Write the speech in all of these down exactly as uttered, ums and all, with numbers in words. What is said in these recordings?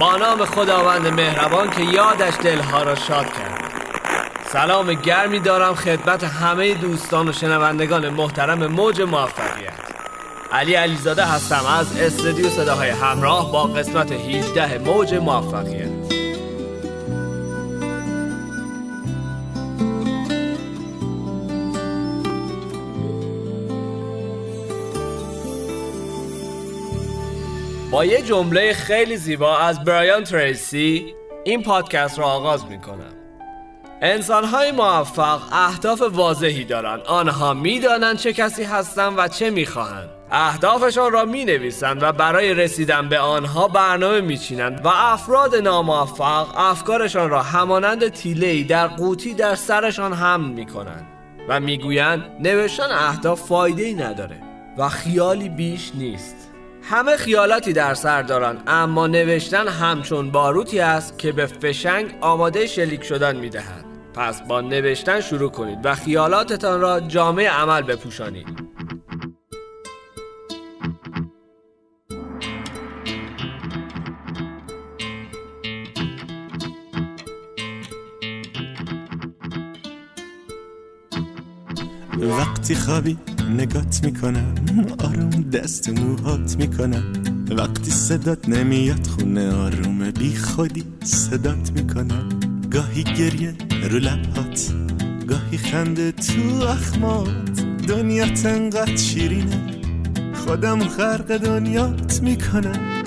با نام خداوند مهربان که یادش دلها را شاد کرد. سلام گرمی دارم خدمت همه دوستان و شنوندگان محترم موج موفقیت. علی علیزاده هستم از استودیو صداهای همراه با قسمت هجده موج موفقیت. با یه جمله خیلی زیبا از برایان تریسی این پادکست را آغاز میکنم. انسان‌های موفق اهداف واضحی دارند. آنها میدانند چه کسی هستند و چه میخواهند. اهدافشان را مینویسند و برای رسیدن به آنها برنامه میچینند و افراد ناموفق افکارشان را همانند تیله‌ای در قوطی در سرشان حمل میکنند و میگویند نوشتن اهداف فایده‌ای نداره و خیالی بیش نیست. همه خیالاتی در سر دارن، اما نوشتن همچون باروتی است که به فشنگ آماده شلیک شدن میدهد. پس با نوشتن شروع کنید و خیالاتتان را جامه عمل بپوشانید. وقتی خوابی نگات میکنم، آروم دست موهات میکنم. وقتی صدات نمیاد خونه، آروم بی خودی صدات میکنم. گاهی گریه رو لبهات، گاهی خنده تو اخمات. دنیا تنقدر شیرینه، خودم غرق دنیات میکنم.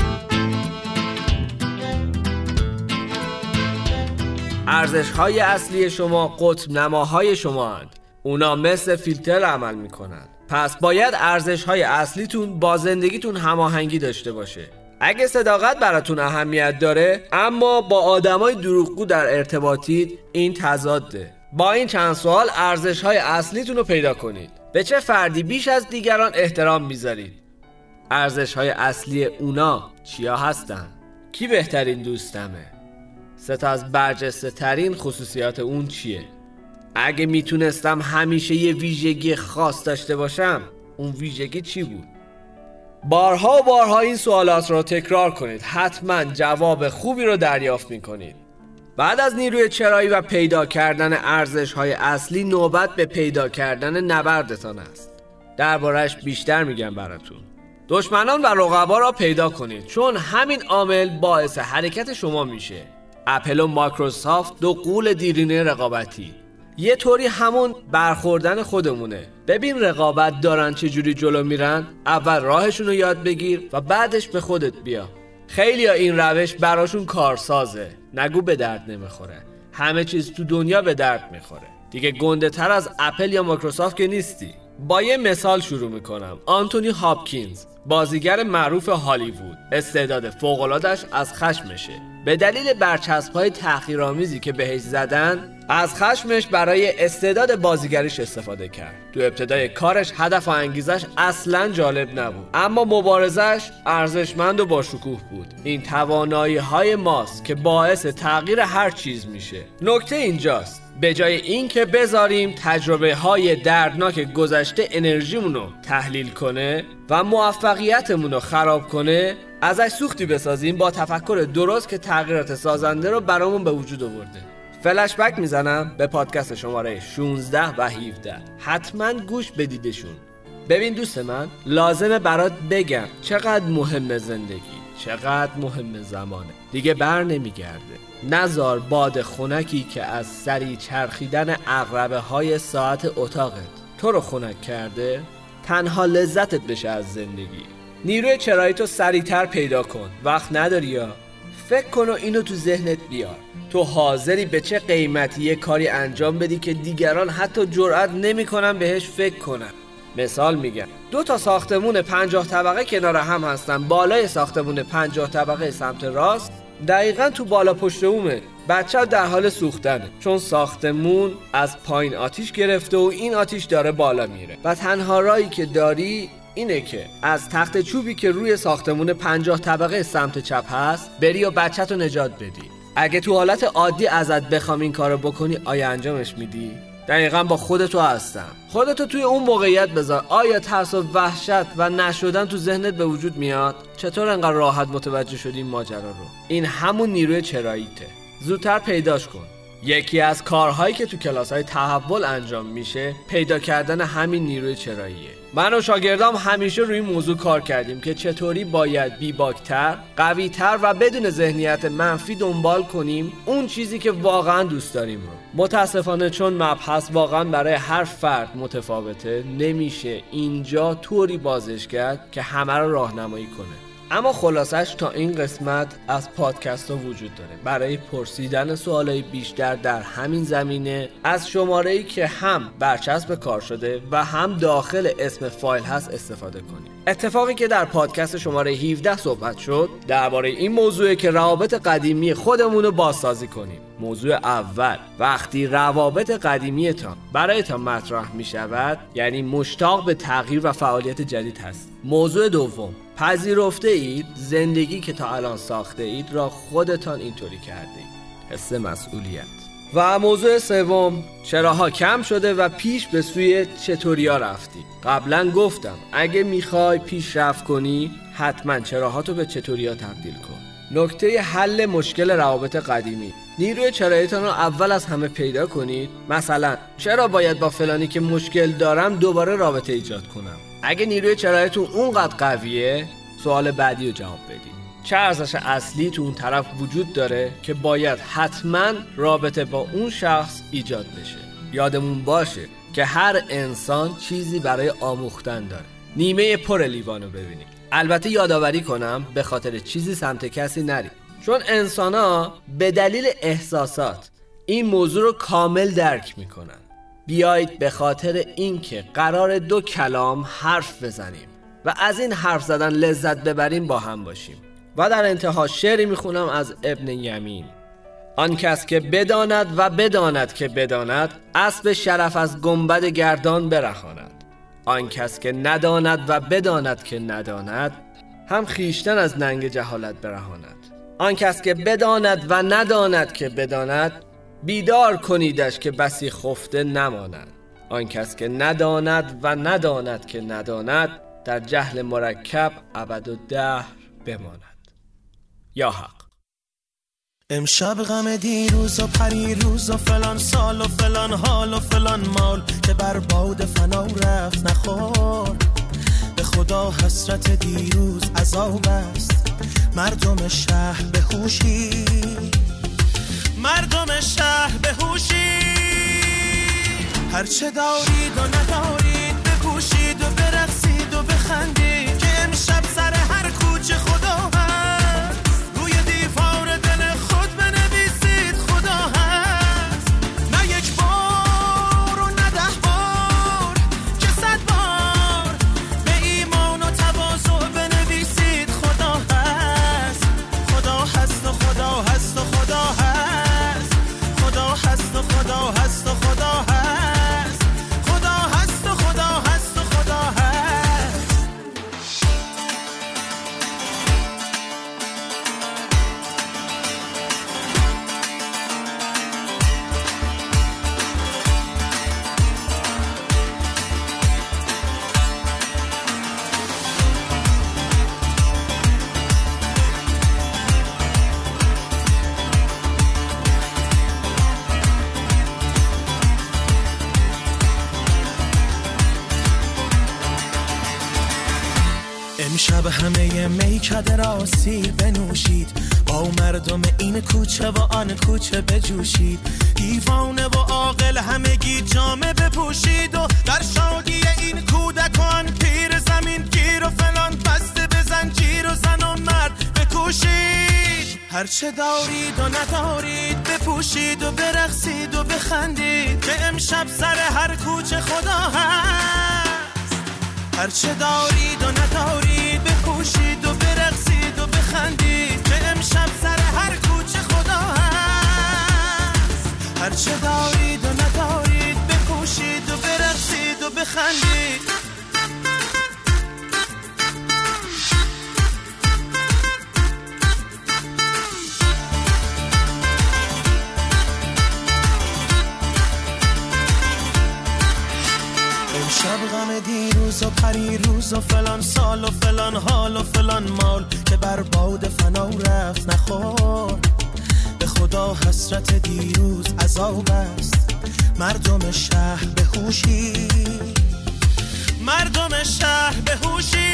ارزش‌های اصلی شما قطب نماهای شما هستند. اونا مثل فیلتر عمل میکنن. پس باید ارزش های اصلیتون با زندگیتون هماهنگی داشته باشه. اگه صداقت براتون اهمیت داره اما با آدمای دروغگو در ارتباطید، این تضاده. با این چند سوال ارزش های اصلیتون رو پیدا کنید. به چه فردی بیش از دیگران احترام میذارید؟ ارزش های اصلی اونا چیا هستن؟ کی بهترین دوستمه؟ سه تا از برجسته ترین خصوصیات اون چیه؟ اگه میتونستم همیشه یه ویژگی خاص داشته باشم، اون ویژگی چی بود؟ بارها و بارها این سوالات رو تکرار کنید. حتما جواب خوبی رو دریافت میکنید. بعد از نیروی چرایی و پیدا کردن ارزش‌های اصلی، نوبت به پیدا کردن نبردتان است. درباره‌اش بیشتر میگم براتون. دشمنان و رقبا را پیدا کنید، چون همین عامل باعث حرکت شما میشه. اپل و مایکروسافت دو غول دیرینه رقابتی. یه طوری همون برخوردن خودمونه. ببین رقابت دارن چجوری جلو میرن، اول راهشون رو یاد بگیر و بعدش به خودت بیا. خیلی ها این روش براشون کارسازه، نگو به درد نمیخوره. همه چیز تو دنیا به درد میخوره دیگه. گنده تر از اپل یا مایکروسافت که نیستی. با یه مثال شروع میکنم. آنتونی هاپکینز، بازیگر معروف هالیوود، استعداد فوق‌العاده‌اش از خشمشه. به دلیل برچسب‌های تحقیرآمیزی که بهش زدن، از خشمش برای استعداد بازیگریش استفاده کرد. تو ابتدای کارش هدف و انگیزش اصلاً جالب نبود، اما مبارزش ارزشمند و باشکوه بود. این توانایی‌های ماست که باعث تغییر هر چیز میشه. نکته اینجاست، به جای این که بذاریم تجربه های دردناک گذشته انرژیمون رو تحلیل کنه و موفقیتمون رو خراب کنه، ازش سوختی بسازیم با تفکر درست که تغییرات سازنده رو برامون به وجود آورده. فلش بک میزنم به پادکست شماره شانزده و هفده. حتما گوش بدیدشون. ببین دوست من، لازمه برات بگم چقدر مهم زندگی، چقدر مهم زمانه. دیگه بر نمیگرده. نزار باد خنکی که از سری چرخیدن عقربه های ساعت اتاقت تو رو خنک کرده تنها لذتت بشه از زندگی. نیروی چرایی تو سریعتر پیدا کن. وقت نداری یا فکر کن و اینو تو ذهنت بیار. تو حاضری به چه قیمتی یه کاری انجام بدی که دیگران حتی جرئت نمیکنن بهش فکر کنن؟ مثال میگم، دو تا ساختمون پنجاه طبقه کنار هم هستن. بالای ساختمون پنجاه طبقه سمت راست دقیقاً تو بالا پشت اومه بچه در حال سوختنه، چون ساختمون از پایین آتیش گرفته و این آتیش داره بالا میره و تنها رایی که داری اینه که از تخت چوبی که روی ساختمون پنجاه طبقه سمت چپ هست بری و بچه تو نجات بدی. اگه تو حالت عادی ازت بخوام این کارو بکنی، آیا انجامش میدی؟ دقیقا با خودتو هستم. خودتو توی اون موقعیت بذار. آیا ترس و وحشت و نشدن تو ذهنت به وجود میاد؟ چطور انقدر راحت متوجه شدی این ماجرا رو؟ این همون نیروی چراییته. زودتر پیداش کن. یکی از کارهایی که تو کلاس‌های تحول انجام میشه پیدا کردن همین نیروی چراییه. من و شاگردام همیشه روی این موضوع کار کردیم که چطوری باید بی‌باک‌تر، قوی‌تر و بدون ذهنیت منفی دنبال کنیم اون چیزی که واقعا دوست داریم رو. متاسفانه چون مبحث واقعا برای هر فرد متفاوته، نمیشه اینجا طوری بازش کرد که همه رو راهنمایی کنه. اما خلاصش تا این قسمت از پادکست ها وجود داره برای پرسیدن سوالای بیشتر در همین زمینه از شماره‌ای که هم برچسب کار شده و هم داخل اسم فایل هست استفاده کنید. اتفاقی که در پادکست شماره هفده صحبت شد درباره این موضوعه که روابط قدیمی خودمون رو بازسازی کنیم. موضوع اول، وقتی روابط قدیمیتان برایتان مطرح می شود یعنی مشتاق به تغییر و فعالیت جدید هست. موضوع دوم، پذیرفته اید زندگی که تا الان ساخته اید را خودتان اینطوری کرده اید. حس مسئولیت. و موضوع سوم، چراها کم شده و پیش به سوی چطوریا رفتی. قبلا گفتم اگه میخوای پیشرفت کنی حتما چراهاتو به چطوریا تبدیل کن. نکته حل مشکل روابط قدیمی، نیروی چراییتان رو اول از همه پیدا کنید. مثلا چرا باید با فلانی که مشکل دارم دوباره رابطه ایجاد کنم؟ اگه نیروی چراییتون اونقدر قویه، سوال بعدی رو جواب بدید. چه ارزش اصلی تو اون طرف وجود داره که باید حتما رابطه با اون شخص ایجاد بشه؟ یادمون باشه که هر انسان چیزی برای آموختن داره. نیمه پر لیوانو ببینید. البته یادآوری کنم به خاطر چیزی سمت کسی نرید، چون انسان‌ها به دلیل احساسات این موضوع رو کامل درک میکنن. بیایید به خاطر اینکه قرار دو کلام حرف بزنیم و از این حرف زدن لذت ببریم با هم باشیم. و در انتها شعری میخونم از ابن یمین. آن کس که بداند و بداند که بداند، اسب شرف از گنبد گردان برهاند. آن کس که نداند و بداند که نداند، هم خیشتن از ننگ جهالت برهاند. آن کس که بداند و نداند که بداند، بیدار کنیدش که بسی خفته نماند. آن کس که نداند و نداند که نداند، در جهل مرکب ابد و دهر بماند. یا حق. امشب غم دیروز و پریروز و فلان سال و فلان حال و فلان مال که بر باد فنا رفت نخور. به خدا حسرت دیروز عذاب است. مردم شهر به هوشی، مردم شهر به هوشی. هرچه دارید و ندارید بکوشید و برقصید و بخندید که امشب سر هر کوچه خدا هست. روی دیوار دل خود بنویسید خدا هست. نه یک بار و نه ده بار که صد بار به ایمان و تواضع بنویسید خدا هست. خدا هست و خدا هست و خدا هست. هست و خدا هست و خدا هست. خدا هست و خدا هست و خدا هست. شب همه میکده را سیر بنوشید، با مردم این کوچه و آن کوچه بجوشید. دیوانه و عاقل همگی جامه بپوشید و در شادی این کودکان پیر زمین گیر و فلان بسته به زنجیر و زن و مرد بکوشید. هرچه دارید و ندارید بپوشید و برقصید و بخندید که امشب سر هر کوچه خدا هست. هرچه دارید و ندارید بپوشید و برقصید و بخندید که امشب سر هر کوچه خدا هست. هرچه دارید و ندارید بپوشید و برقصید و بخندید. و پری روز و فلان سال و فلان حال و فلان مال که بر باد فنا رفت نخور. به خدا حسرت دیروز عذاب است، مردم شهر به هوشی، مردم شهر به هوشی.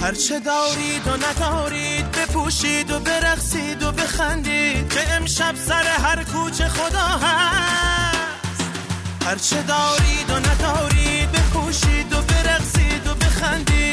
هرچه دارید و ندارید بپوشید و برقصید و بخندید که امشب سر هر کوچه خدا هست. هرچه دارید و ندارید بپوشید و برقصید و بخندید